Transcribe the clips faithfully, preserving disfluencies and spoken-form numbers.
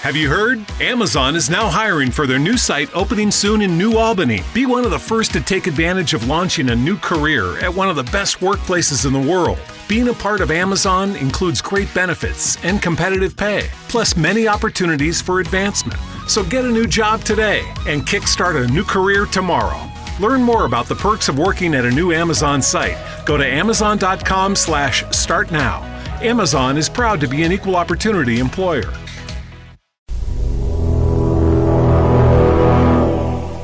Have you heard? Amazon is now hiring for their new site opening soon in New Albany. Be one of the first to take advantage of launching a new career at one of the best workplaces in the world. Being a part of Amazon includes great benefits and competitive pay, plus many opportunities for advancement. So get a new job today and kickstart a new career tomorrow. Learn more about the perks of working at a new Amazon site. Go to amazon dot com slash start now. Amazon is proud to be an equal opportunity employer.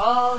All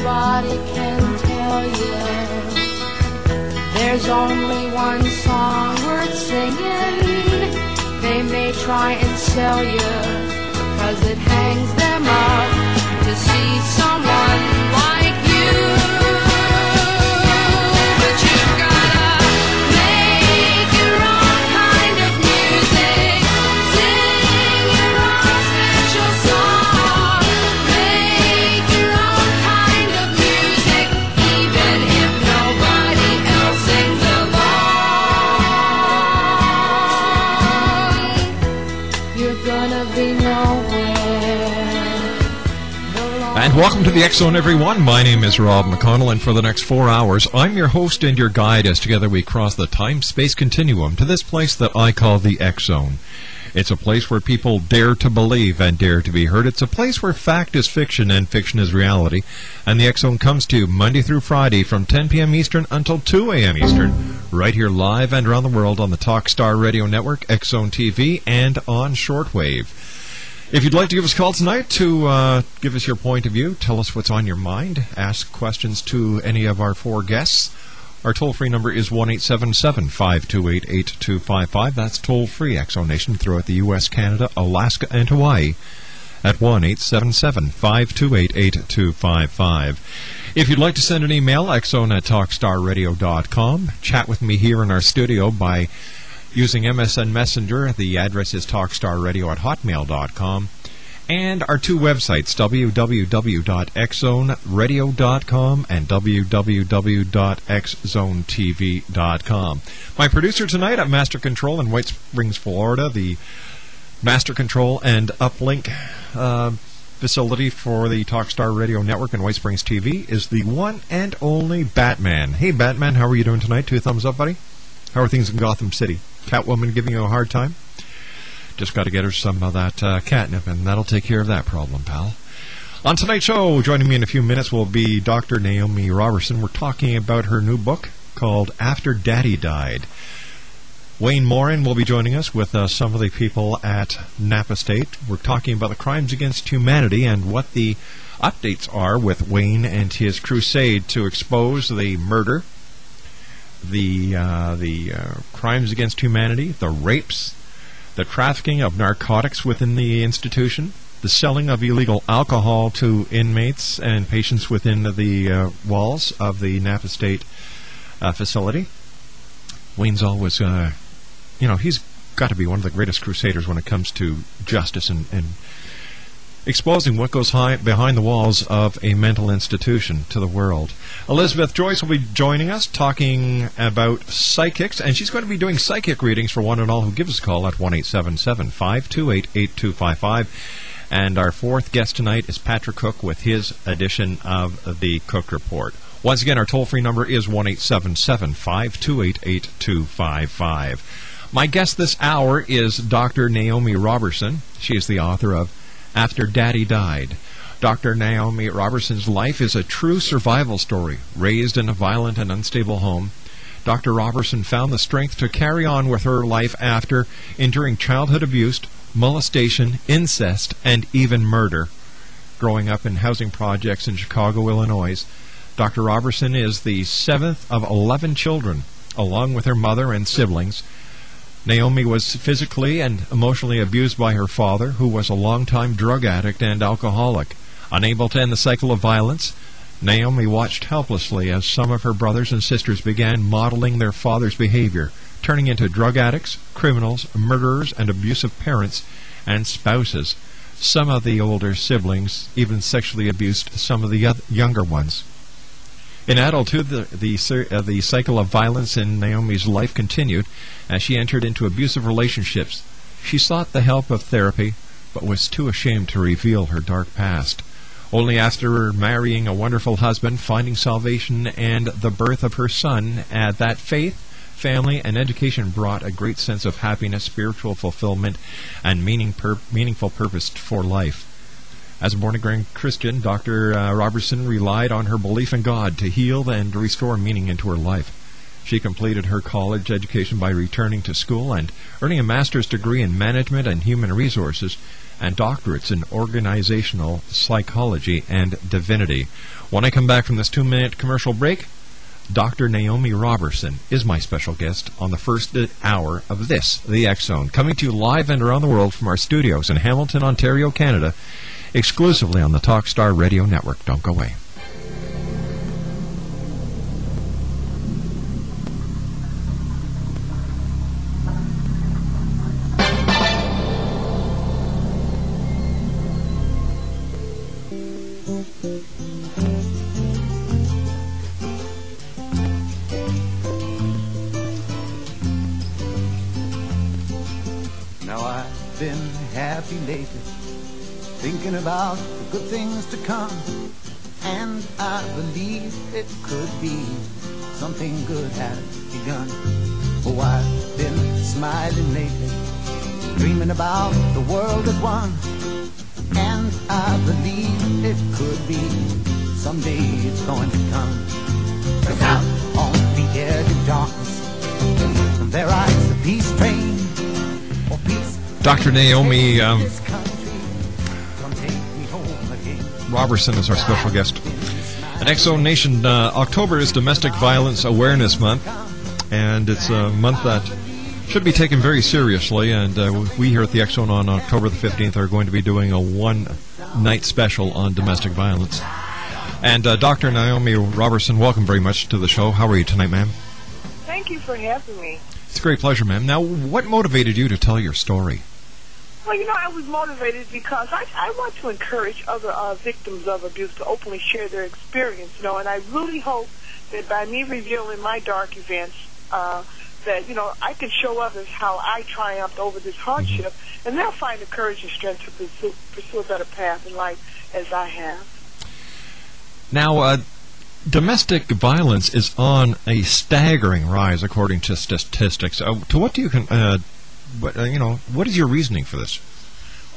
Nobody can tell you there's only one song worth singing. They may try and sell you because it hangs them up to see someone like you. But you've gotta make your own kind of music, sing your own special song, make your own music, even if nobody else sings along. You're gonna be nowhere. And welcome to the X Zone, everyone. My name is Rob McConnell, and for the next four hours, I'm your host and your guide as together we cross the time-space continuum to this place that I call the X Zone. It's a place where people dare to believe and dare to be heard. It's a place where fact is fiction and fiction is reality. And the X-Zone comes to you Monday through Friday from ten p.m. Eastern until two a.m. Eastern, right here live and around the world on the Talkstar Radio Network, X-Zone T V, and on Shortwave. If you'd like to give us a call tonight to uh, give us your point of view, tell us what's on your mind, ask questions to any of our four guests. Our toll-free number is one eight seven seven, five two eight, eight two five five. That's toll-free, XONation, throughout the U S, Canada, Alaska, and Hawaii at one eight seven seven, five two eight, eight two five five. If you'd like to send an email, x zone at talkstar radio dot com. Chat with me here in our studio by using M S N Messenger. The address is talkstar radio at hotmail dot com. And our two websites, w w w dot x zone radio dot com and w w w dot x zone t v dot com. My producer tonight at Master Control in White Springs, Florida, the Master Control and Uplink uh, facility for the Talkstar Radio Network and White Springs T V, is the one and only Batman. Hey, Batman, how are you doing tonight? Two thumbs up, buddy. How are things in Gotham City? Catwoman giving you a hard time? Just got to get her some of that uh, catnip, and that'll take care of that problem, pal. On tonight's show, joining me in a few minutes will be Doctor Naomi Roberson. We're talking about her new book called After Daddy Died. Wayne Morin will be joining us with uh, some of the people at Napa State. We're talking about the crimes against humanity and what the updates are with Wayne and his crusade to expose the murder, the, uh, the uh, crimes against humanity, the rapes, the trafficking of narcotics within the institution, the selling of illegal alcohol to inmates and patients within the uh, walls of the Napa State uh, facility. Wayne's always, uh, you know, he's got to be one of the greatest crusaders when it comes to justice and, and exposing what goes behind the walls of a mental institution to the world. Elizabeth Joyce will be joining us talking about psychics, and she's going to be doing psychic readings for one and all who give us a call at one eight seven seven, five two eight, eight two five five. And our fourth guest tonight is Patrick Cook with his edition of the Cook Report. Once again, our toll-free number is one eight seven seven, five two eight, eight two five five. My guest this hour is Doctor Naomi Roberson. She is the author of After Daddy Died. Doctor Naomi Roberson's life is a true survival story. Raised in a violent and unstable home, Doctor Roberson found the strength to carry on with her life after enduring childhood abuse, molestation, incest, and even murder. Growing up in housing projects in Chicago, Illinois, Doctor Roberson is the seventh of eleven children, along with her mother and siblings. Naomi was physically and emotionally abused by her father, who was a long-time drug addict and alcoholic. Unable to end the cycle of violence, Naomi watched helplessly as some of her brothers and sisters began modeling their father's behavior, turning into drug addicts, criminals, murderers, and abusive parents and spouses. Some of the older siblings even sexually abused some of the other, younger ones. In adulthood, the, the, uh, the cycle of violence in Naomi's life continued as she entered into abusive relationships. She sought the help of therapy, but was too ashamed to reveal her dark past. Only after marrying a wonderful husband, finding salvation, and the birth of her son, at that faith, family, and education brought a great sense of happiness, spiritual fulfillment, and meaning pur- meaningful purpose for life. As a born-again Christian, Doctor Roberson relied on her belief in God to heal and restore meaning into her life. She completed her college education by returning to school and earning a master's degree in management and human resources and doctorates in organizational psychology and divinity. When I come back from this two-minute commercial break, Doctor Naomi Roberson is my special guest on the first hour of this, the X-Zone, coming to you live and around the world from our studios in Hamilton, Ontario, Canada, exclusively on the Talkstar Radio Network. Don't go away. Now I've been happy lately, thinking about the good things to come, and I believe it could be something good has begun. Oh, I've been smiling lately, dreaming about the world at one, and I believe it could be someday it's going to come. 'Cause out on the edge of darkness, there rides the peace train. Oh, peace. Doctor Naomi um Roberson is our special guest. At XONation, uh, October is Domestic Violence Awareness Month, and it's a month that should be taken very seriously, and uh, we here at the X-Zone on October the fifteenth are going to be doing a one-night special on domestic violence. And uh, Doctor Naomi Roberson, welcome very much to the show. How are you tonight, ma'am? Thank you for having me. It's a great pleasure, ma'am. Now, what motivated you to tell your story? Well, you know, I was motivated because I, I want to encourage other uh, victims of abuse to openly share their experience, you know, and I really hope that by me revealing my dark events, uh, that, you know, I can show others how I triumphed over this hardship, mm-hmm. and they'll find the courage and strength to pursue, pursue a better path in life as I have. Now, uh, domestic violence is on a staggering rise, according to statistics. Uh, to what do you... Con- uh, But, uh, you know, what is your reasoning for this?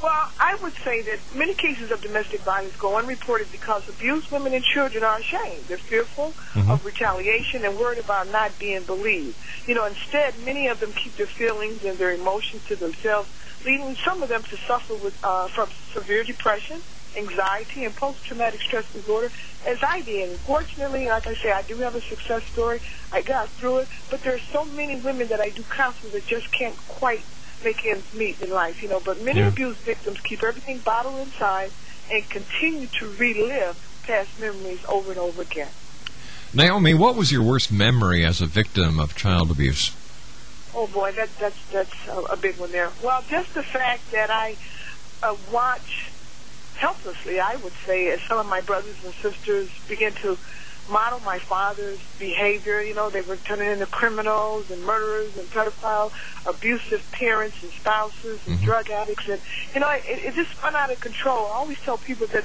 Well, I would say that many cases of domestic violence go unreported because abused women and children are ashamed. They're fearful mm-hmm. of retaliation and worried about not being believed. You know, instead, many of them keep their feelings and their emotions to themselves, leading some of them to suffer with uh, from severe depression, anxiety, and post-traumatic stress disorder, as I did. And fortunately, like I say, I do have a success story. I got through it, but there are so many women that I do counsel that just can't quite make ends meet in life, you know. But many yeah. abuse victims keep everything bottled inside and continue to relive past memories over and over again. Naomi, what was your worst memory as a victim of child abuse? Oh, boy, that, that's, that's a big one there. Well, just the fact that I uh, watched helplessly, I would say, as some of my brothers and sisters began to model my father's behavior. You know, they were turning into criminals and murderers and pedophile, abusive parents and spouses and mm-hmm. drug addicts. And, you know, it, it just spun out of control. I always tell people that,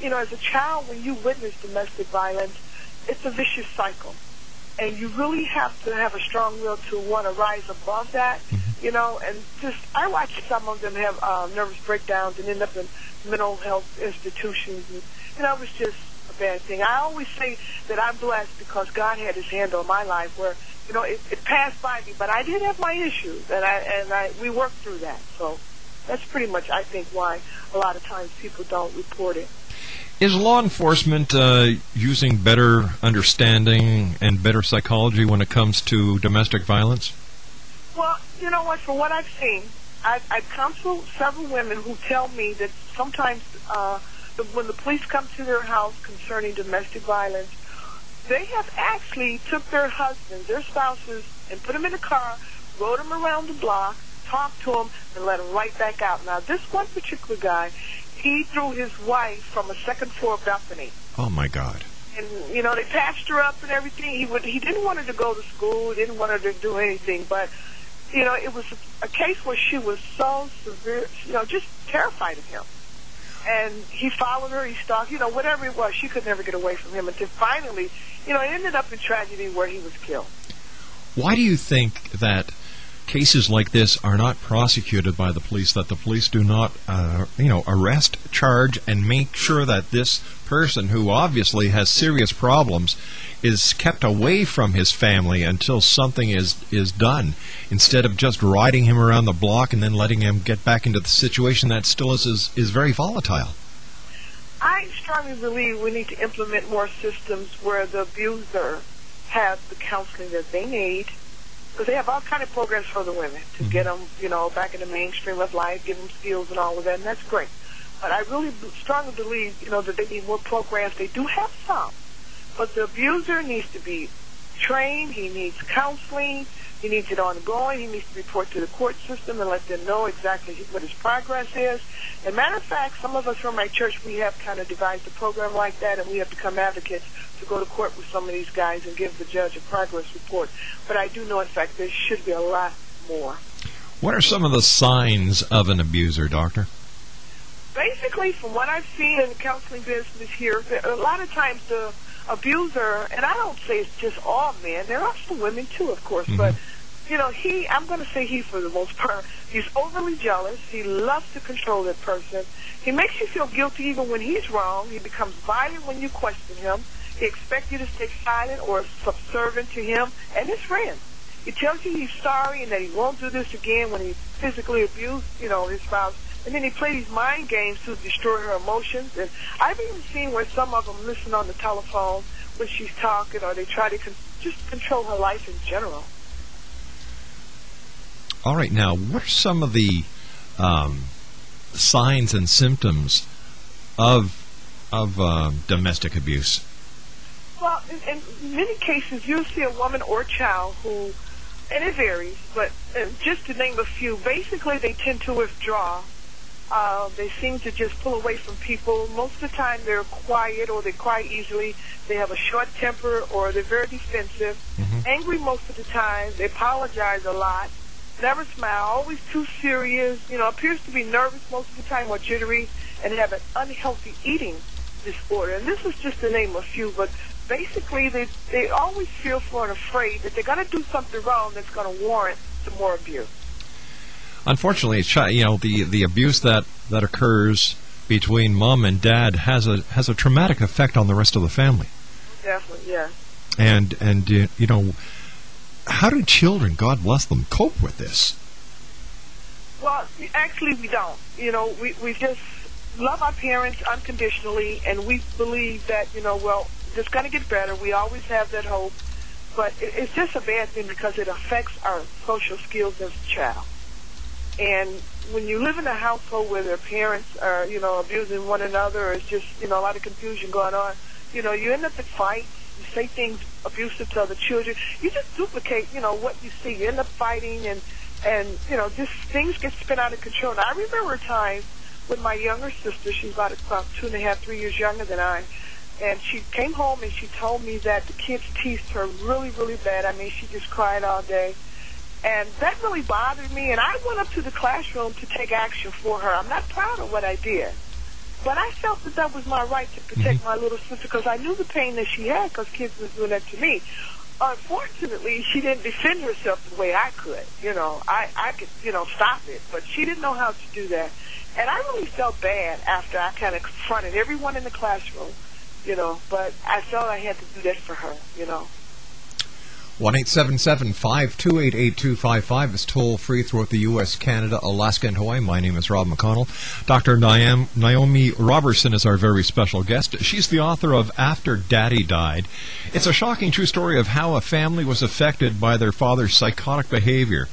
you know, as a child, when you witness domestic violence, it's a vicious cycle. And you really have to have a strong will to want to rise above that, mm-hmm. you know. And just, I watch some of them have uh, nervous breakdowns and end up in mental health institutions. And, you know, it was just a bad thing. I always say that I'm blessed because God had his hand on my life where, you know, it, it passed by me. But I did have my issues, and, I, and I, we worked through that. So that's pretty much, I think, why a lot of times people don't report it. Is law enforcement uh, using better understanding and better psychology when it comes to domestic violence? Well, you know what, from what I've seen, I've, I've counseled several women who tell me that sometimes uh, the, when the police come to their house concerning domestic violence, they have actually took their husbands, their spouses, and put them in a car, rode them around the block, talked to them, and let them right back out. Now, this one particular guy, he threw his wife from a second floor balcony. Oh, my God. And, you know, they patched her up and everything. He would, he didn't want her to go to school. He didn't want her to do anything. But, you know, it was a, a case where she was so severe, you know, just terrified of him. And he followed her. He stalked, you know, whatever it was. She could never get away from him until finally, you know, it ended up in tragedy where he was killed. Why do you think that cases like this are not prosecuted by the police, that the police do not, uh, you know, arrest, charge, and make sure that this person, who obviously has serious problems, is kept away from his family until something is, is done, instead of just riding him around the block and then letting him get back into the situation that still is, is, is very volatile? I strongly believe we need to implement more systems where the abuser has the counseling that they need. Because they have all kind of programs for the women to get them, you know, back in the mainstream of life, give them skills and all of that, and that's great. But I really strongly believe, you know, that they need more programs. They do have some, but the abuser needs to be trained. He needs counseling. He needs it ongoing. He needs to report to the court system and let them know exactly what his progress is. As a matter of fact, some of us from my church, we have kind of devised a program like that, and we have become advocates to go to court with some of these guys and give the judge a progress report. But I do know, in fact, there should be a lot more. What are some of the signs of an abuser, Doctor? Basically, from what I've seen in the counseling business here, a lot of times the abuser, and I don't say it's just all men, there are some women too, of course, mm-hmm. but, you know, he, I'm going to say he for the most part, he's overly jealous, he loves to control that person, he makes you feel guilty even when he's wrong, he becomes violent when you question him, he expects you to stay silent or subservient to him and his friends. He tells you he's sorry and that he won't do this again when he physically abused, you know, his spouse. And then he plays mind games to destroy her emotions. And I've even seen where some of them listen on the telephone when she's talking, or they try to con- just control her life in general. All right, now, what are some of the um, signs and symptoms of of uh, domestic abuse? Well, in, in many cases, you'll see a woman or child who, and it varies, but uh, just to name a few, basically they tend to withdraw. Uh, they seem to just pull away from people. Most of the time they're quiet, or they cry easily. They have a short temper, or they're very defensive. Mm-hmm. Angry most of the time. They apologize a lot. Never smile. Always too serious. You know, appears to be nervous most of the time, or jittery, and have an unhealthy eating disorder. And this is just to name a few, but basically they they always fearful and afraid that they're going to do something wrong that's going to warrant some more abuse. Unfortunately, you know, the, the abuse that, that occurs between mom and dad has a has a traumatic effect on the rest of the family. Definitely, yeah. And and you know, how do children, God bless them, cope with this? Well, actually, we don't. You know, we we just love our parents unconditionally, and we believe that, you know, well, it's going to get better. We always have that hope, but it, it's just a bad thing because it affects our social skills as a child. And when you live in a household where their parents are, you know, abusing one another, or it's just, you know, a lot of confusion going on, you know, you end up in fights, you say things abusive to other children, you just duplicate, you know, what you see. You end up fighting, and, and you know, just things get spun out of control. And I remember a time with my younger sister. She's about, about two and a half, three years younger than I. And she came home and she told me that the kids teased her really, really bad. I mean, she just cried all day. And that really bothered me, and I went up to the classroom to take action for her. I'm not proud of what I did, but I felt that that was my right to protect mm-hmm. my little sister, because I knew the pain that she had because kids was doing that to me. Unfortunately, she didn't defend herself the way I could. You know, I, I could, you know, stop it, but she didn't know how to do that. And I really felt bad after I kind of confronted everyone in the classroom, you know, but I felt I had to do that for her, you know. one eight seven seven, five two eight, eight two five five is toll-free throughout the U S, Canada, Alaska, and Hawaii. My name is Rob McConnell. Doctor Naomi Roberson is our very special guest. She's the author of After Daddy Died. It's a shocking true story of how a family was affected by their father's psychotic behavior.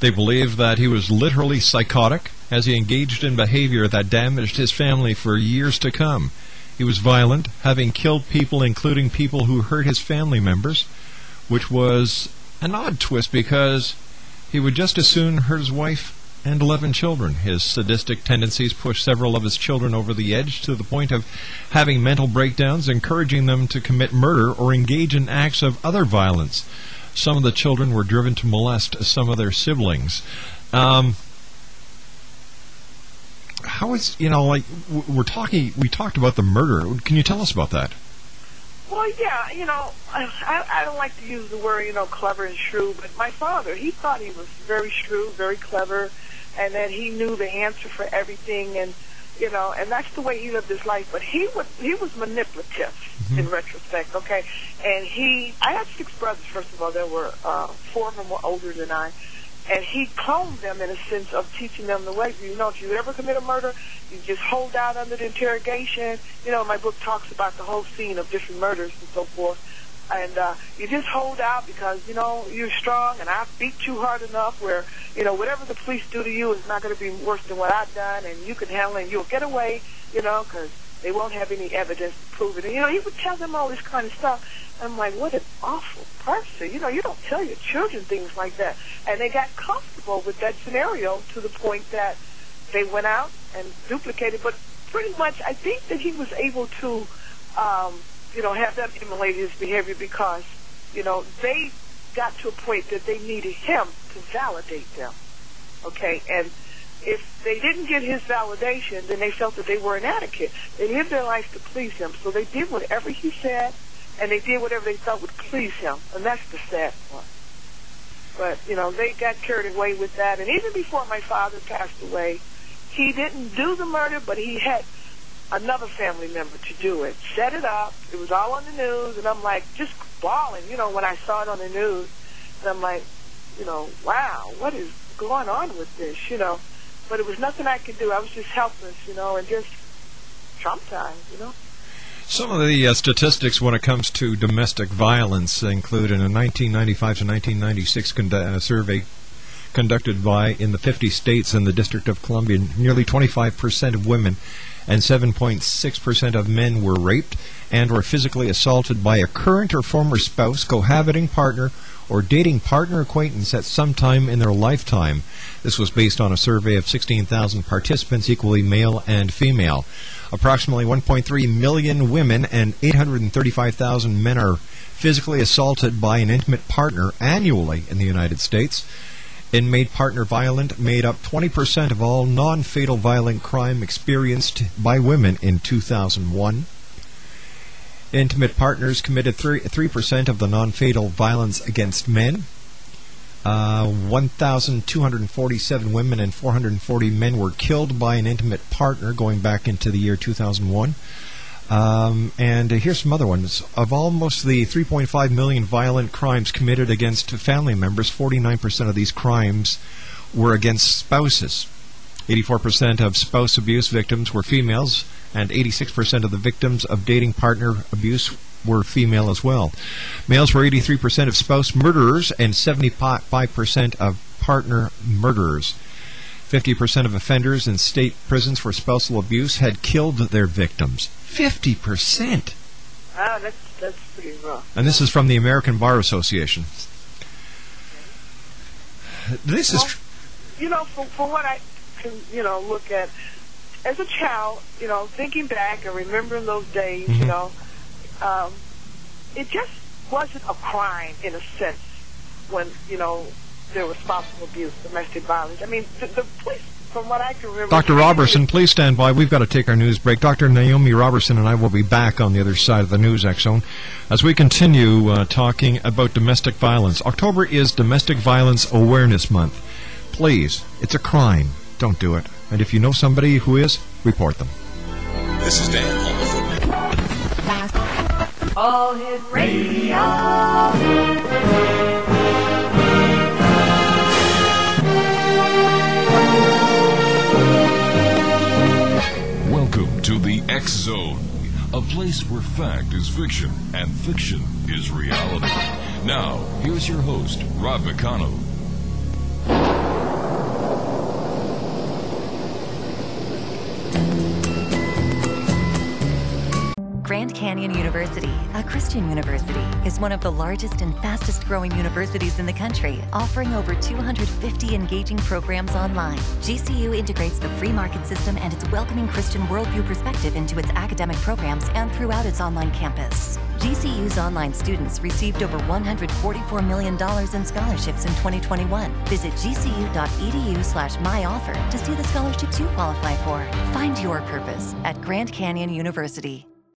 They believe that he was literally psychotic as he engaged in behavior that damaged his family for years to come. He was violent, having killed people, including people who hurt his family members, which was an odd twist because he would just as soon hurt his wife and eleven children. His sadistic tendencies pushed several of his children over the edge to the point of having mental breakdowns, encouraging them to commit murder or engage in acts of other violence. Some of the children were driven to molest some of their siblings. Um, how is, you know, like, we're talking, we talked about the murder. Can you tell us about that? Well, yeah, you know, I, I don't like to use the word, you know, clever and shrewd, but my father, he thought he was very shrewd, very clever, and that he knew the answer for everything, and, you know, and that's the way he lived his life. But he was, he was manipulative mm-hmm. in retrospect, okay? And he, I had six brothers, first of all, there were, uh, four of them were older than I, and he cloned them in a sense of teaching them the way. You know, if you ever commit a murder, you just hold out under the interrogation. You know, my book talks about the whole scene of different murders and so forth. And uh, you just hold out because, you know, you're strong and I beat you hard enough where, you know, whatever the police do to you is not going to be worse than what I've done, and you can handle it and you'll get away, you know, because they won't have any evidence to prove it. And, you know, he would tell them all this kind of stuff. I'm like, what an awful person. You know, you don't tell your children things like that. And they got comfortable with that scenario to the point that they went out and duplicated. But pretty much I think that he was able to, um, you know, have them emulate his behavior because, you know, they got to a point that they needed him to validate them, okay? And if they didn't get his validation, then they felt that they were inadequate. They lived their life to please him, so they did whatever he said, and they did whatever they thought would please him, and that's the sad one. But, you know, they got carried away with that, and even before my father passed away, he didn't do the murder, but he had another family member to do it, set it up. It was all on the news, and I'm like, just bawling, you know, when I saw it on the news, and I'm like, you know, wow, what is going on with this, you know? But it was nothing I could do. I was just helpless, you know, and just traumatized, you know. Some of the uh, statistics when it comes to domestic violence include in a nineteen ninety-five to nineteen ninety-six con uh, survey conducted by in the fifty states and the District of Columbia, nearly twenty-five percent of women and seven point six percent of men were raped and or physically assaulted by a current or former spouse, cohabiting partner, or dating partner acquaintance at some time in their lifetime. This was based on a survey of sixteen thousand participants, equally male and female. Approximately one point three million women and eight hundred thirty-five thousand men are physically assaulted by an intimate partner annually in the United States. Inmate partner violence made up twenty percent of all non-fatal violent crime experienced by women in two thousand one. Intimate partners committed three percent of the non-fatal violence against men. Uh, one thousand two hundred forty-seven women and four hundred forty men were killed by an intimate partner going back into the year two thousand one. Um, and uh, here's some other ones. Of almost the three point five million violent crimes committed against family members, forty-nine percent of these crimes were against spouses. eighty-four percent of spouse abuse victims were females, and eighty-six percent of the victims of dating partner abuse were female as well. Males were eighty-three percent of spouse murderers and seventy-five percent of partner murderers. fifty percent of offenders in state prisons for spousal abuse had killed their victims. fifty percent! Wow, that's, that's pretty rough. And this is from the American Bar Association. This well, is... You know, for, for what I... you know, look at as a child, you know, thinking back and remembering those days, mm-hmm. you know, um, it just wasn't a crime in a sense when, you know, there was spousal abuse, domestic violence. I mean, the, the police, from what I can remember... Doctor Roberson, please stand by. We've got to take our news break. Doctor Naomi Roberson and I will be back on the other side of the news, X-Zone, as we continue uh, talking about domestic violence. October is Domestic Violence Awareness Month. Please, it's a crime. Don't do it. And if you know somebody who is, report them. This is Dan Holmford. All Hit Radio. Welcome to the X-Zone, a place where fact is fiction and fiction is reality. Now, here's your host, Rob Meccano. Grand Canyon University, a Christian university, is one of the largest and fastest-growing universities in the country, offering over two hundred fifty engaging programs online. G C U integrates the free market system and its welcoming Christian worldview perspective into its academic programs and throughout its online campus. G C U's online students received over one hundred forty-four million dollars in scholarships in twenty twenty-one. Visit gcu.edu slash myoffer to see the scholarships you qualify for. Find your purpose at Grand Canyon University.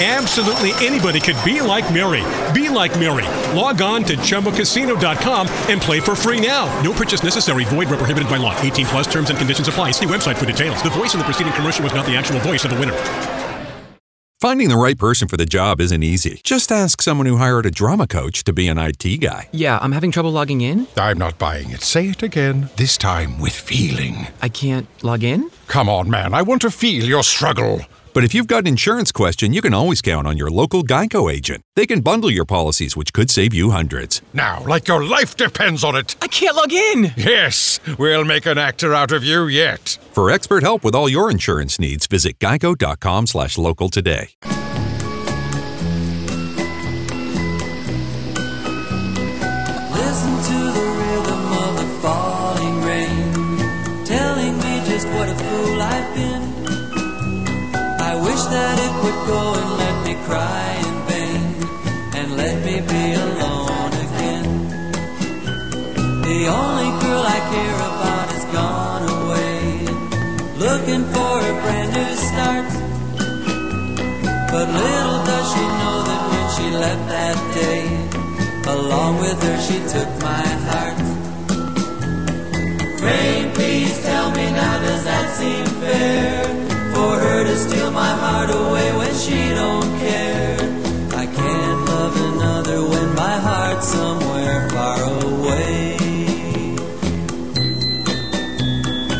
Absolutely anybody could be like Mary. Be like Mary. Log on to Chumba Casino dot com and play for free now. No purchase necessary. Void where prohibited by law. eighteen plus terms and conditions apply. See website for details. The voice in the preceding commercial was not the actual voice of the winner. Finding the right person for the job isn't easy. Just ask someone who hired a drama coach to be an I T guy. Yeah, I'm having trouble logging in. I'm not buying it. Say it again. This time with feeling. I can't log in? Come on, man. I want to feel your struggle. But if you've got an insurance question, you can always count on your local GEICO agent. They can bundle your policies, which could save you hundreds. Now, like your life depends on it. I can't log in. Yes, we'll make an actor out of you yet. For expert help with all your insurance needs, visit geico.com slash local today. Listen to the rhythm of the falling rain, telling me just what a fool I've been. I wish that it would go and let me cry in vain, and let me be alone again. The only girl I care about is gone away, looking for a brand new start. But little does she know that when she left that day, along with her she took my heart. Rain, please tell me now, does that seem fair? For her to steal my heart away when she don't care. I can't love another when my heart's somewhere far away.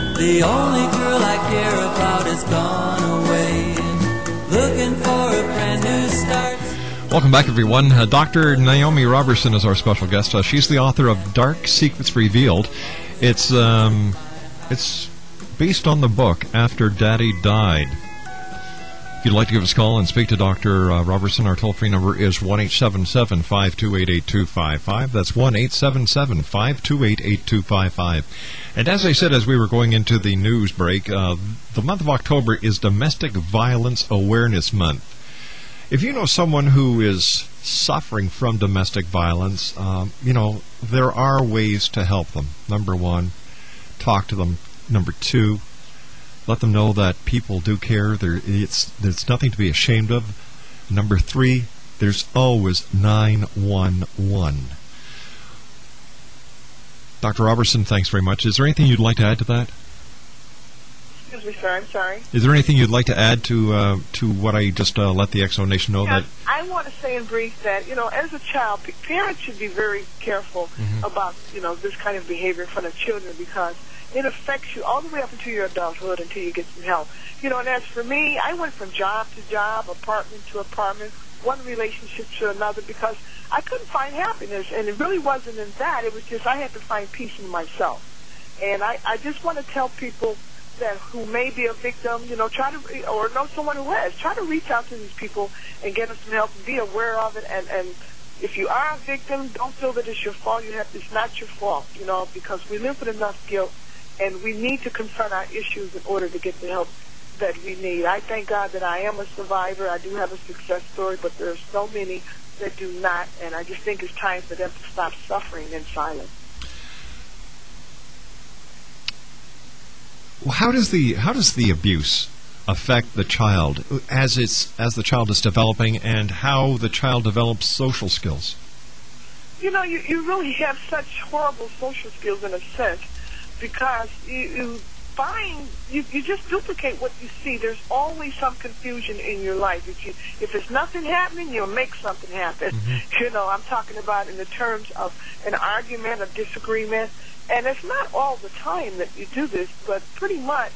The only girl I care about is gone away, looking for a brand new start. Welcome back, everyone. Uh, Doctor Naomi Roberson is our special guest. Uh, she's the author of Dark Secrets Revealed. It's, um, it's... based on the book, After Daddy Died. If you'd like to give us a call and speak to Doctor Uh, Roberson, our toll-free number is one eight seven seven, five two eight, eight two five five. That's one eight seven seven, five two eight, eight two five five. And as I said as we were going into the news break, uh, the month of October is Domestic Violence Awareness Month. If you know someone who is suffering from domestic violence, um, you know, there are ways to help them. Number one, talk to them. Number two, let them know that people do care. There, it's there's nothing to be ashamed of. Number three, there's always nine one one. Doctor Roberson, thanks very much. Is there anything you'd like to add to that? Excuse me, sir. I'm sorry. Is there anything you'd like to add to uh, to what I just uh, let the XONation know? Yeah, that I want to say in brief that, you know, as a child, parents should be very careful mm-hmm. about, you know, this kind of behavior in front of children, because it affects you all the way up into your adulthood until you get some help. You know, and as for me, I went from job to job, apartment to apartment, one relationship to another, because I couldn't find happiness. And it really wasn't in that. It was just I had to find peace in myself. And I, I just want to tell people that who may be a victim, you know, try to, or know someone who has, try to reach out to these people and get them some help and be aware of it. And, and if you are a victim, don't feel that it's your fault. You have, it's not your fault, you know, because we live with enough guilt, and we need to confront our issues in order to get the help that we need. I thank God that I am a survivor. I do have a success story, but there are so many that do not, and I just think it's time for them to stop suffering in silence. How does the how does the abuse affect the child as it's as the child is developing, and how the child develops social skills? You know, you, you really have such horrible social skills in a sense, because you, you find you, you just duplicate what you see. There's always some confusion in your life. If you if there's nothing happening, you'll make something happen. Mm-hmm. You know, I'm talking about in the terms of an argument, a disagreement. And it's not all the time that you do this, but pretty much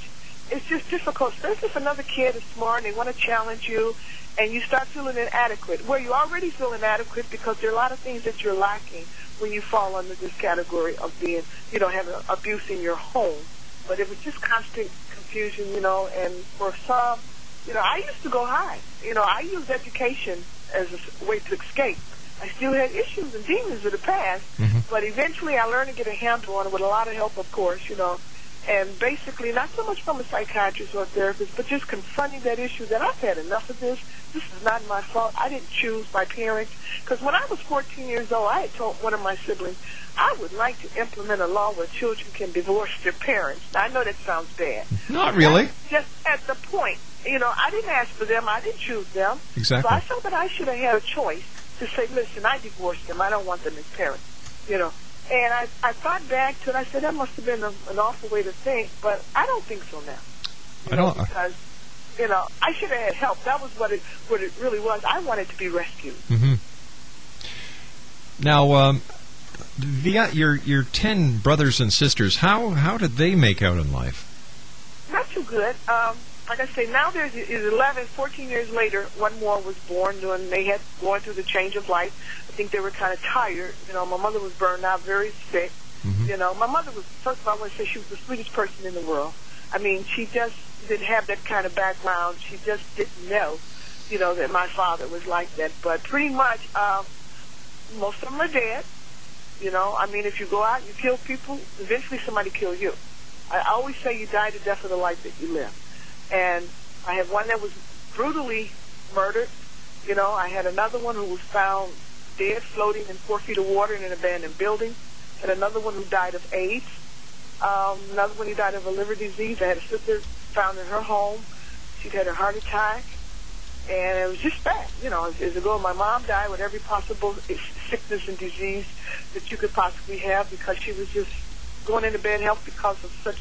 it's just difficult. Especially if another kid is smart and they want to challenge you, and you start feeling inadequate. Well, you already feel inadequate because there are a lot of things that you're lacking when you fall under this category of being, you know, having abuse in your home. But it was just constant confusion, you know, and for some, you know, I used to go high. You know, I used education as a way to escape. I still had issues and demons of the past, mm-hmm. but eventually I learned to get a handle on it with a lot of help, of course, you know, and basically not so much from a psychiatrist or a therapist, but just confronting that issue that I've had enough of this. This is not my fault. I didn't choose my parents. Because when I was fourteen years old, I had told one of my siblings, I would like to implement a law where children can divorce their parents. Now, I know that sounds bad. Not really. Just at the point, you know, I didn't ask for them. I didn't choose them. Exactly. So I felt that I should have had a choice to say, listen, I divorced them. I don't want them as parents, you know. And I, I thought back to it. I said, that must have been a, an awful way to think, but I don't think so now. You I know, don't. Because, you know, I should have had help. That was what it what it really was. I wanted to be rescued. Mm-hmm. Now, um, the, your your ten brothers and sisters, how, how did they make out in life? Not too good. Um, Like I say, now there's eleven, fourteen years later, one more was born, and they had going through the change of life. I think they were kind of tired. You know, my mother was burned out, very sick. Mm-hmm. You know, my mother was, first of all, I want to say she was the sweetest person in the world. I mean, she just didn't have that kind of background. She just didn't know, you know, that my father was like that. But pretty much, um, most of them are dead. You know, I mean, if you go out and you kill people, eventually somebody kills you. I always say you die the death of the life that you live. And I had one that was brutally murdered. You know, I had another one who was found dead, floating in four feet of water in an abandoned building. And another one who died of AIDS. Um, another one who died of a liver disease. I had a sister found in her home. She'd had a heart attack. And it was just bad. You know, as, as a girl, my mom died with every possible sickness and disease that you could possibly have because she was just going into bad health because of such,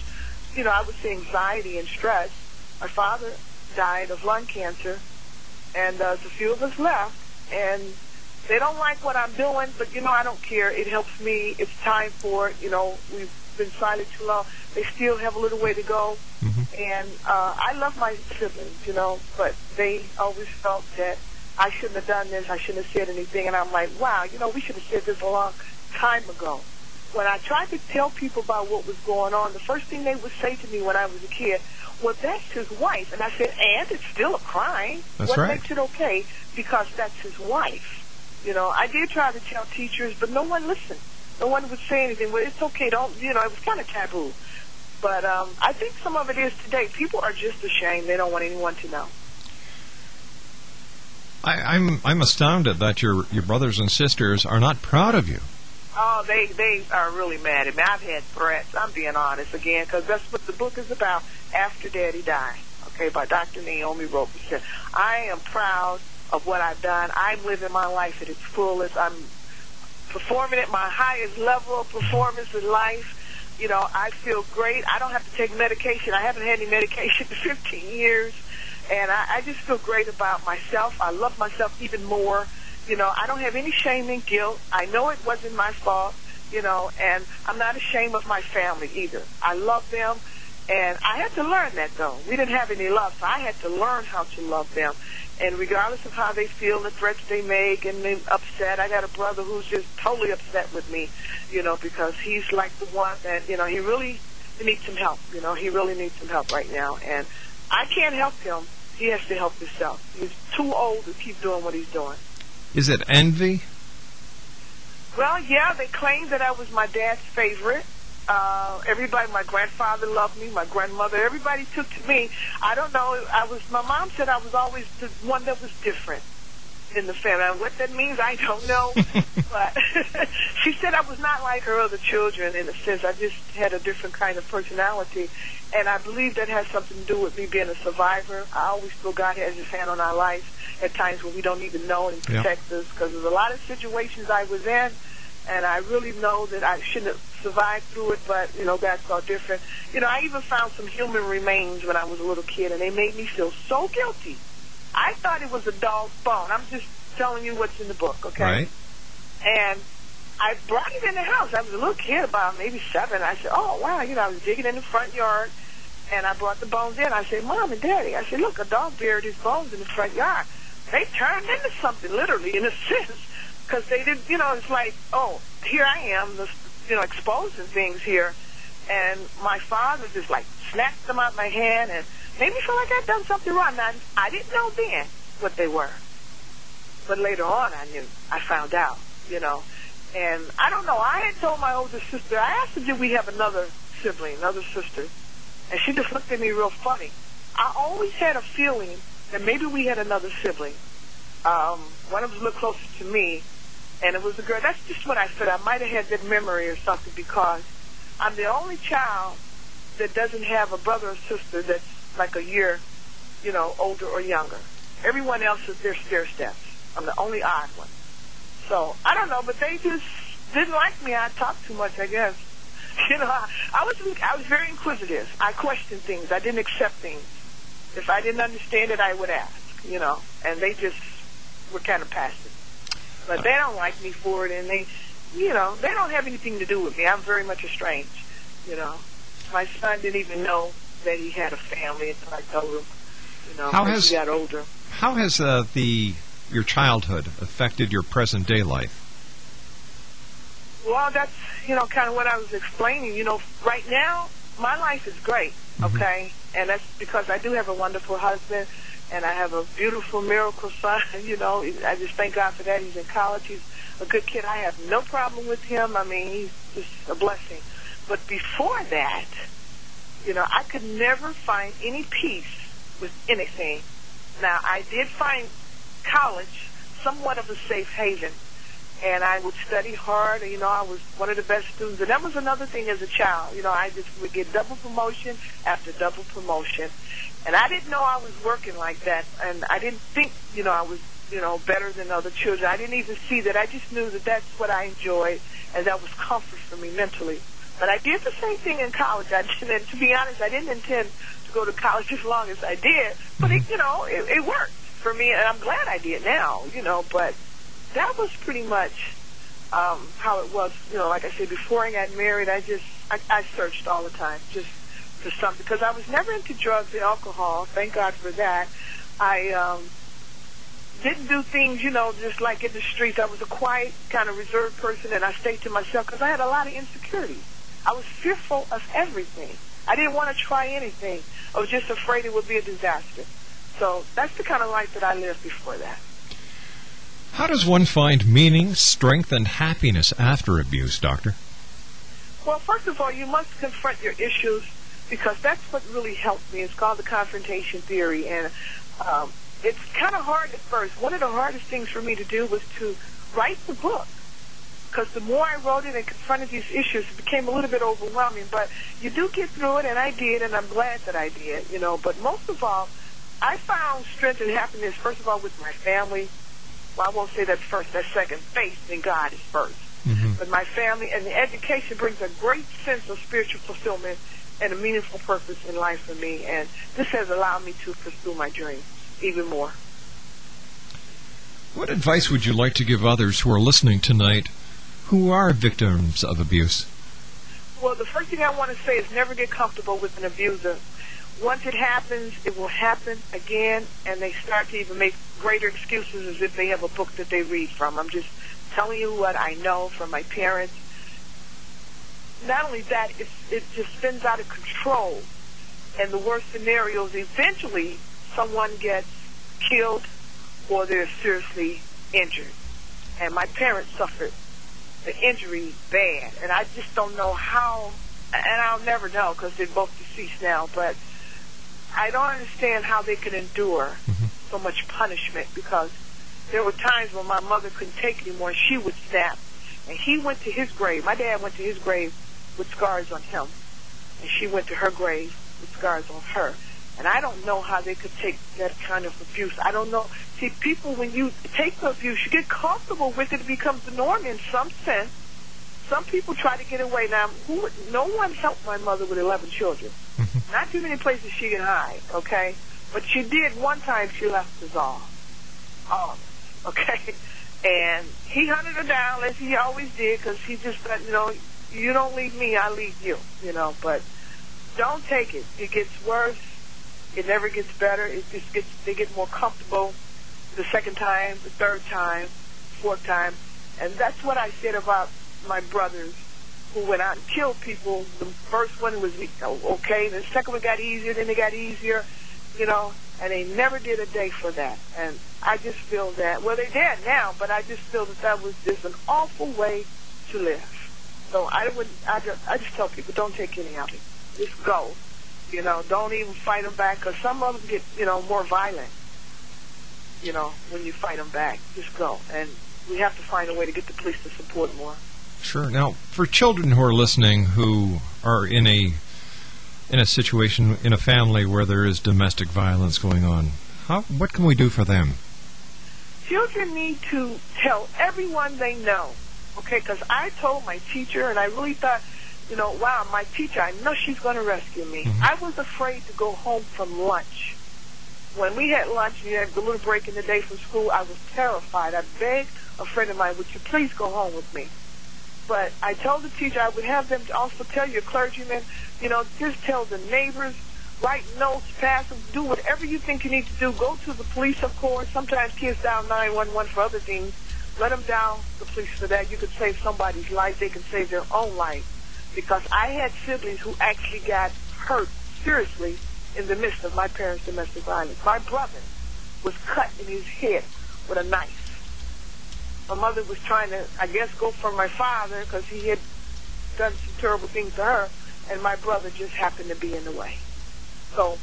you know, I would say anxiety and stress. My father died of lung cancer, and uh, there's a few of us left, and they don't like what I'm doing, but, you know, I don't care. It helps me. It's time for it. You know, we've been silent too long. They still have a little way to go, mm-hmm. and uh, I love my siblings, you know, but they always felt that I shouldn't have done this, I shouldn't have said anything, and I'm like, wow, you know, we should have said this a long time ago. When I tried to tell people about what was going on, the first thing they would say to me when I was a kid, well, that's his wife. And I said, and it's still a crime. That's what right. makes it okay? Because that's his wife. You know, I did try to tell teachers, but no one listened. No one would say anything. Well, it's okay. Don't, you know, it was kind of taboo. But um, I think some of it is today. People are just ashamed. They don't want anyone to know. I, I'm I'm astounded that your your brothers and sisters are not proud of you. Oh, they, they are really mad at me. I've had threats. I'm being honest again, because that's what the book is about, After Daddy Died, okay, by Doctor Naomi Roberson. I am proud of what I've done. I'm living my life at its fullest. I'm performing at my highest level of performance in life. You know, I feel great. I don't have to take medication. I haven't had any medication in fifteen years, and I, I just feel great about myself. I love myself even more. You know, I don't have any shame and guilt. I know it wasn't my fault, you know, and I'm not ashamed of my family either. I love them, and I had to learn that, though. We didn't have any love, so I had to learn how to love them. And regardless of how they feel, the threats they make, and they're upset, I got a brother who's just totally upset with me, you know, because he's like the one that, you know, he really needs some help. You know, he really needs some help right now, and I can't help him. He has to help himself. He's too old to keep doing what he's doing. Is it envy? Well, yeah, they claimed that I was my dad's favorite. Uh, everybody, my grandfather loved me, my grandmother, everybody took to me. I don't know, I was, my mom said I was always the one that was different in the family. And what that means, I don't know, but she said I was not like her other children in a sense. I just had a different kind of personality, and I believe that has something to do with me being a survivor. I always feel God has his hand on our lives at times when we don't even know and protect yeah. us, because there's a lot of situations I was in, and I really know that I shouldn't have survived through it, but, you know, God saw different. You know, I even found some human remains when I was a little kid, and they made me feel so guilty. I thought it was a dog's bone. I'm just telling you what's in the book, okay? Right. And I brought it in the house. I was a little kid, about maybe seven. I said, oh, wow, you know, I was digging in the front yard, and I brought the bones in. I said, Mom and Daddy, I said, look, a dog buried his bones in the front yard. They turned into something, literally, in a sense. Because they did, you know, it's like, oh, here I am, this, you know, exposing things here. And my father just, like, snatched them out of my hand and made me feel like I'd done something wrong. Now, I didn't know then what they were. But later on, I knew. I found out, you know. And I don't know. I had told my older sister, I asked her, did we have another sibling, another sister? And she just looked at me real funny. I always had a feeling that maybe we had another sibling. Um, one of them looked closer to me. And it was a girl. That's just what I said. I might have had that memory or something, because I'm the only child that doesn't have a brother or sister that's like a year, you know, older or younger. Everyone else is their stair steps. I'm the only odd one. So, I don't know, but they just didn't like me. I talked too much, I guess. You know, I, I was I was very inquisitive. I questioned things. I didn't accept things. If I didn't understand it, I would ask, you know. And they just were kind of passive. But they don't like me for it, and they, you know, they don't have anything to do with me. I'm very much estranged, you know. My son didn't even know that he had a family until I told him, you know, when he got older. How has uh, the your childhood affected your present-day life? Well, that's, you know, kind of what I was explaining. You know, right now, my life is great, okay? Mm-hmm. And that's because I do have a wonderful husband. And I have a beautiful miracle son, you know. I just thank God for that. He's in college. He's a good kid. I have no problem with him. I mean, he's just a blessing. But before that, you know, I could never find any peace with anything. Now, I did find college somewhat of a safe haven. And I would study hard. You know, I was one of the best students. And that was another thing as a child. You know, I just would get double promotion after double promotion. And I didn't know I was working like that, and I didn't think, you know, I was, you know, better than other children. I didn't even see that. I just knew that that's what I enjoyed, and that was comfort for me mentally. But I did the same thing in college. I didn't, to be honest, I didn't intend to go to college as long as I did, but, it, you know, it, it worked for me, and I'm glad I did now, you know, but that was pretty much um, how it was. You know, like I said, before I got married, I just, I, I searched all the time, just for something, because I was never into drugs and alcohol. Thank God for that. I um, didn't do things, you know, just like in the streets. I was a quiet, kind of reserved person, and I stayed to myself because I had a lot of insecurities. I was fearful of everything. I didn't want to try anything. I was just afraid it would be a disaster. So that's the kind of life that I lived before that. How does one find meaning, strength, and happiness after abuse, Doctor? Well, first of all, you must confront your issues, because that's what really helped me. It's called the confrontation theory, and um, it's kind of hard at first. One of the hardest things for me to do was to write the book, because the more I wrote it and confronted these issues, it became a little bit overwhelming, but you do get through it, and I did, and I'm glad that I did, you know, but most of all, I found strength and happiness, first of all, with my family. Well, I won't say that's first, that's second. Faith in God is first. Mm-hmm. But my family and the education brings a great sense of spiritual fulfillment and a meaningful purpose in life for me, and this has allowed me to pursue my dream even more. What advice would you like to give others who are listening tonight who are victims of abuse? Well, the first thing I want to say is never get comfortable with an abuser. Once it happens, it will happen again, and they start to even make greater excuses as if they have a book that they read from. I'm just telling you what I know from my parents. not only that, it's, it just spins out of control. And the worst scenario is eventually someone gets killed or they're seriously injured. And my parents suffered the injury bad. And I just don't know how, and I'll never know because they're both deceased now, but I don't understand how they can endure mm-hmm. so much punishment, because there were times when my mother couldn't take anymore and she would snap. And he went to his grave. My dad went to his grave with scars on him. And she went to her grave with scars on her. And I don't know how they could take that kind of abuse. I don't know. See, people, when you take the abuse, you get comfortable with it. It becomes the norm in some sense. Some people try to get away. Now, who, no one helped my mother with eleven children. Mm-hmm. Not too many places she can hide, okay? But she did one time. She left us all. All of us, okay? And he hunted her down, as he always did, because he just thought, you know, you don't leave me, I leave you, you know. But don't take it. It gets worse. It never gets better. It just gets, they get more comfortable the second time, the third time, fourth time. And that's what I said about my brothers who went out and killed people. The first one was okay. The second one got easier. Then it got easier, you know. And they never did a day for that. And I just feel that, well, they did now, but I just feel that that was just an awful way to live. So I would, I just, I just tell people, don't take any of it. Just go. You know, don't even fight them back, because some of them get, you know, more violent, you know, when you fight them back. Just go. And we have to find a way to get the police to support more. Sure. Now, for children who are listening who are in a in a situation, in a family where there is domestic violence going on, how, what can we do for them? Children need to tell everyone they know, okay? Because I told my teacher, and I really thought, you know, wow, my teacher, I know she's going to rescue me. Mm-hmm. I was afraid to go home from lunch. When we had lunch, you had a little break in the day from school, I was terrified. I begged a friend of mine, would you please go home with me? But I told the teacher I would have them also tell your clergyman, you know, just tell the neighbors, write notes, pass them, do whatever you think you need to do. Go to the police, of course. Sometimes kids dial nine one one for other things. Let them dial the police for that. You could save somebody's life. They can save their own life. Because I had siblings who actually got hurt seriously in the midst of my parents' domestic violence. My brother was cut in his head with a knife. My mother was trying to, I guess, go for my father because he had done some terrible things to her, and my brother just happened to be in the way. So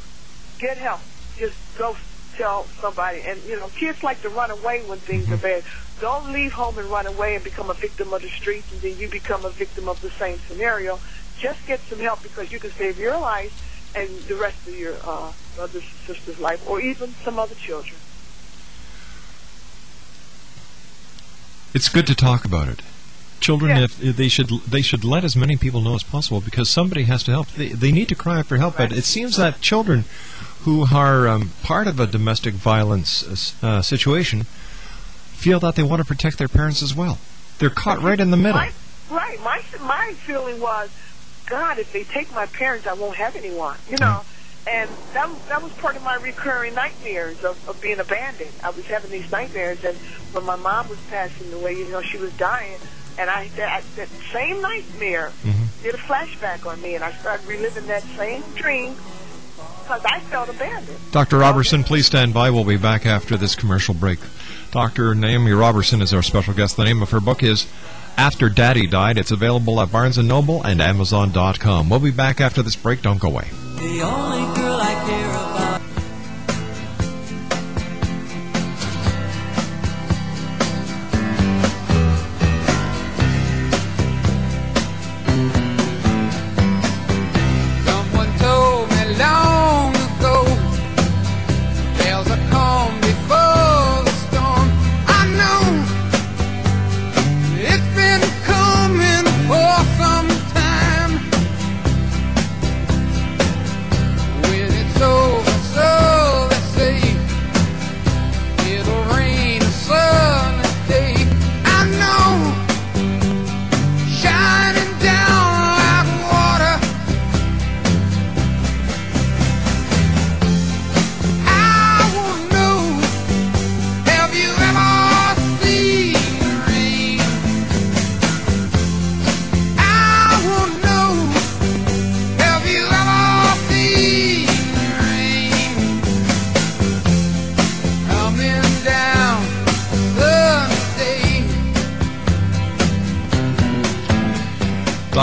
get help. Just go tell somebody. And, you know, kids like to run away when things are bad. Don't leave home and run away and become a victim of the streets, and then you become a victim of the same scenario. Just get some help, because you can save your life and the rest of your uh, brother's and sister's life, or even some other children. It's good to talk about it. Children, yeah. if, if they should they should let as many people know as possible, because somebody has to help. They, they need to cry out for help. Right. But it seems that children who are um, part of a domestic violence uh, situation feel that they want to protect their parents as well. They're caught right in the middle. My, right. My, my feeling was, God, if they take my parents, I won't have anyone, you know. Mm. And that, that was part of my recurring nightmares of, of being abandoned. I was having these nightmares, and when my mom was passing away, you know, she was dying, and I that, that same nightmare mm-hmm. did a flashback on me, and I started reliving that same dream because I felt abandoned. Doctor Roberson, please stand by. We'll be back after this commercial break. Doctor Naomi Roberson is our special guest. The name of her book is After Daddy Died. It's available at Barnes and Noble and Amazon dot com. We'll be back after this break. Don't go away. The only girl I care about. Someone told me long ago, there's a calm before the storm. I know it's been coming for some time. So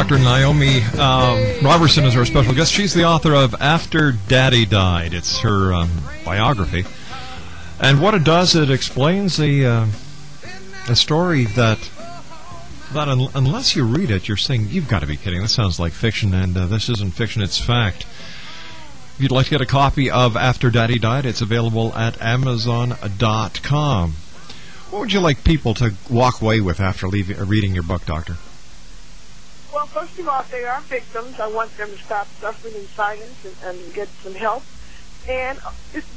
Doctor Naomi um, Roberson is our special guest. She's the author of After Daddy Died. It's her um, biography. And what it does, it explains the, uh, a story that... But un- unless you read it, you're saying, you've got to be kidding. This sounds like fiction, and uh, this isn't fiction, it's fact. If you'd like to get a copy of After Daddy Died, it's available at amazon dot com. What would you like people to walk away with after leaving, uh, reading your book, Doctor? Well, first of all, if they are victims, I want them to stop suffering in silence and, and get some help. And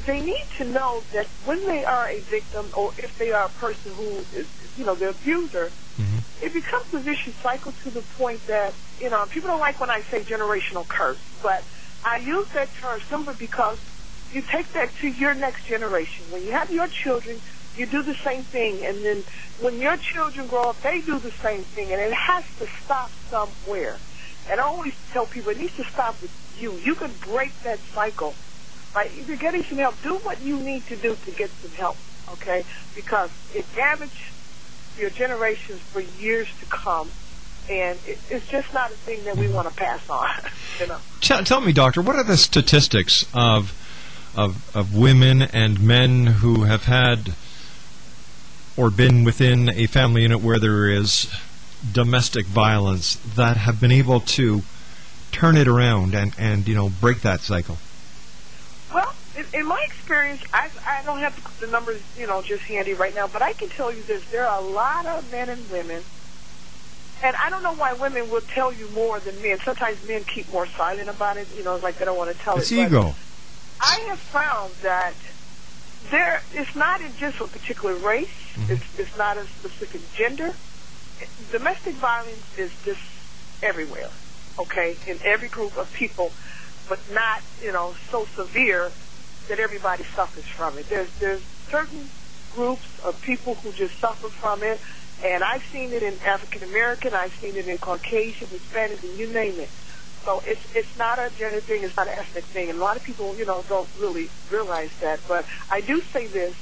they need to know that when they are a victim, or if they are a person who is, you know, the abuser, mm-hmm. It becomes a vicious cycle to the point that, you know, people don't like when I say generational curse, but I use that term simply because you take that to your next generation. When you have your children, you do the same thing, and then when your children grow up, they do the same thing, and it has to stop somewhere. And I always tell people, it needs to stop with you. You can break that cycle by either getting some help. Do what you need to do to get some help, okay? Because it damages your generations for years to come, and it, it's just not a thing that we want to pass on. You know? Tell, tell me, Doctor, what are the statistics of of of women and men who have had or been within a family unit where there is domestic violence that have been able to turn it around and, and you know, break that cycle? Well, in my experience, I, I don't have the numbers, you know, just handy right now, but I can tell you this. There are a lot of men and women, and I don't know why women will tell you more than men. Sometimes men keep more silent about it, you know, like they don't want to tell it's it. It's ego. I have found that there, it's not in just a particular race. Mm-hmm. It's, it's not a specific gender. Domestic violence is just everywhere, okay, in every group of people, but not, you know, so severe that everybody suffers from it. There's there's certain groups of people who just suffer from it, and I've seen it in African-American, I've seen it in Caucasian, Hispanic, and you name it. So it's it's not a gender thing, it's not an ethnic thing, and a lot of people, you know, don't really realize that. But I do say this,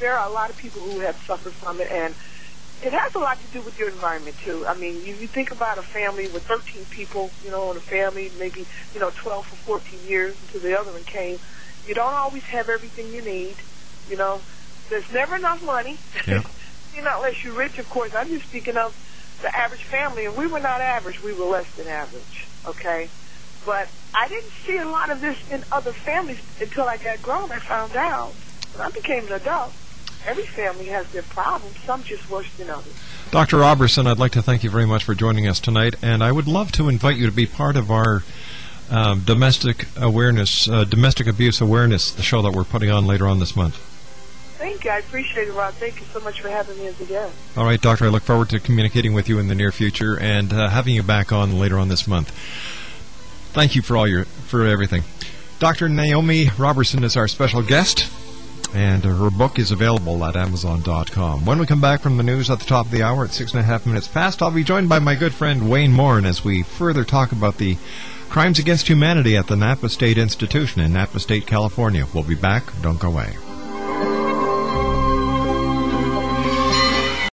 there are a lot of people who have suffered from it, and it has a lot to do with your environment, too. I mean, you, you think about a family with thirteen people, you know, in a family, maybe, you know, twelve or fourteen years until the other one came. You don't always have everything you need, you know. There's never enough money, yeah. You know, unless you're rich, of course. I'm just speaking of the average family, and we were not average. We were less than average, okay? But I didn't see a lot of this in other families until I got grown. I found out when I became an adult. Every family has their problems, some just worse than others. Doctor Roberson, I'd like to thank you very much for joining us tonight, and I would love to invite you to be part of our um, domestic awareness, uh, domestic abuse awareness, the show that we're putting on later on this month. Thank you. I appreciate it, Rob. Thank you so much for having me as a guest. All right, Doctor, I look forward to communicating with you in the near future and uh, having you back on later on this month. Thank you for all your for everything. Doctor Naomi Roberson is our special guest. And her book is available at amazon dot com. When we come back from the news at the top of the hour at six and a half minutes past, I'll be joined by my good friend Wayne Morin as we further talk about the crimes against humanity at the Napa State Institution in Napa State, California. We'll be back. Don't go away.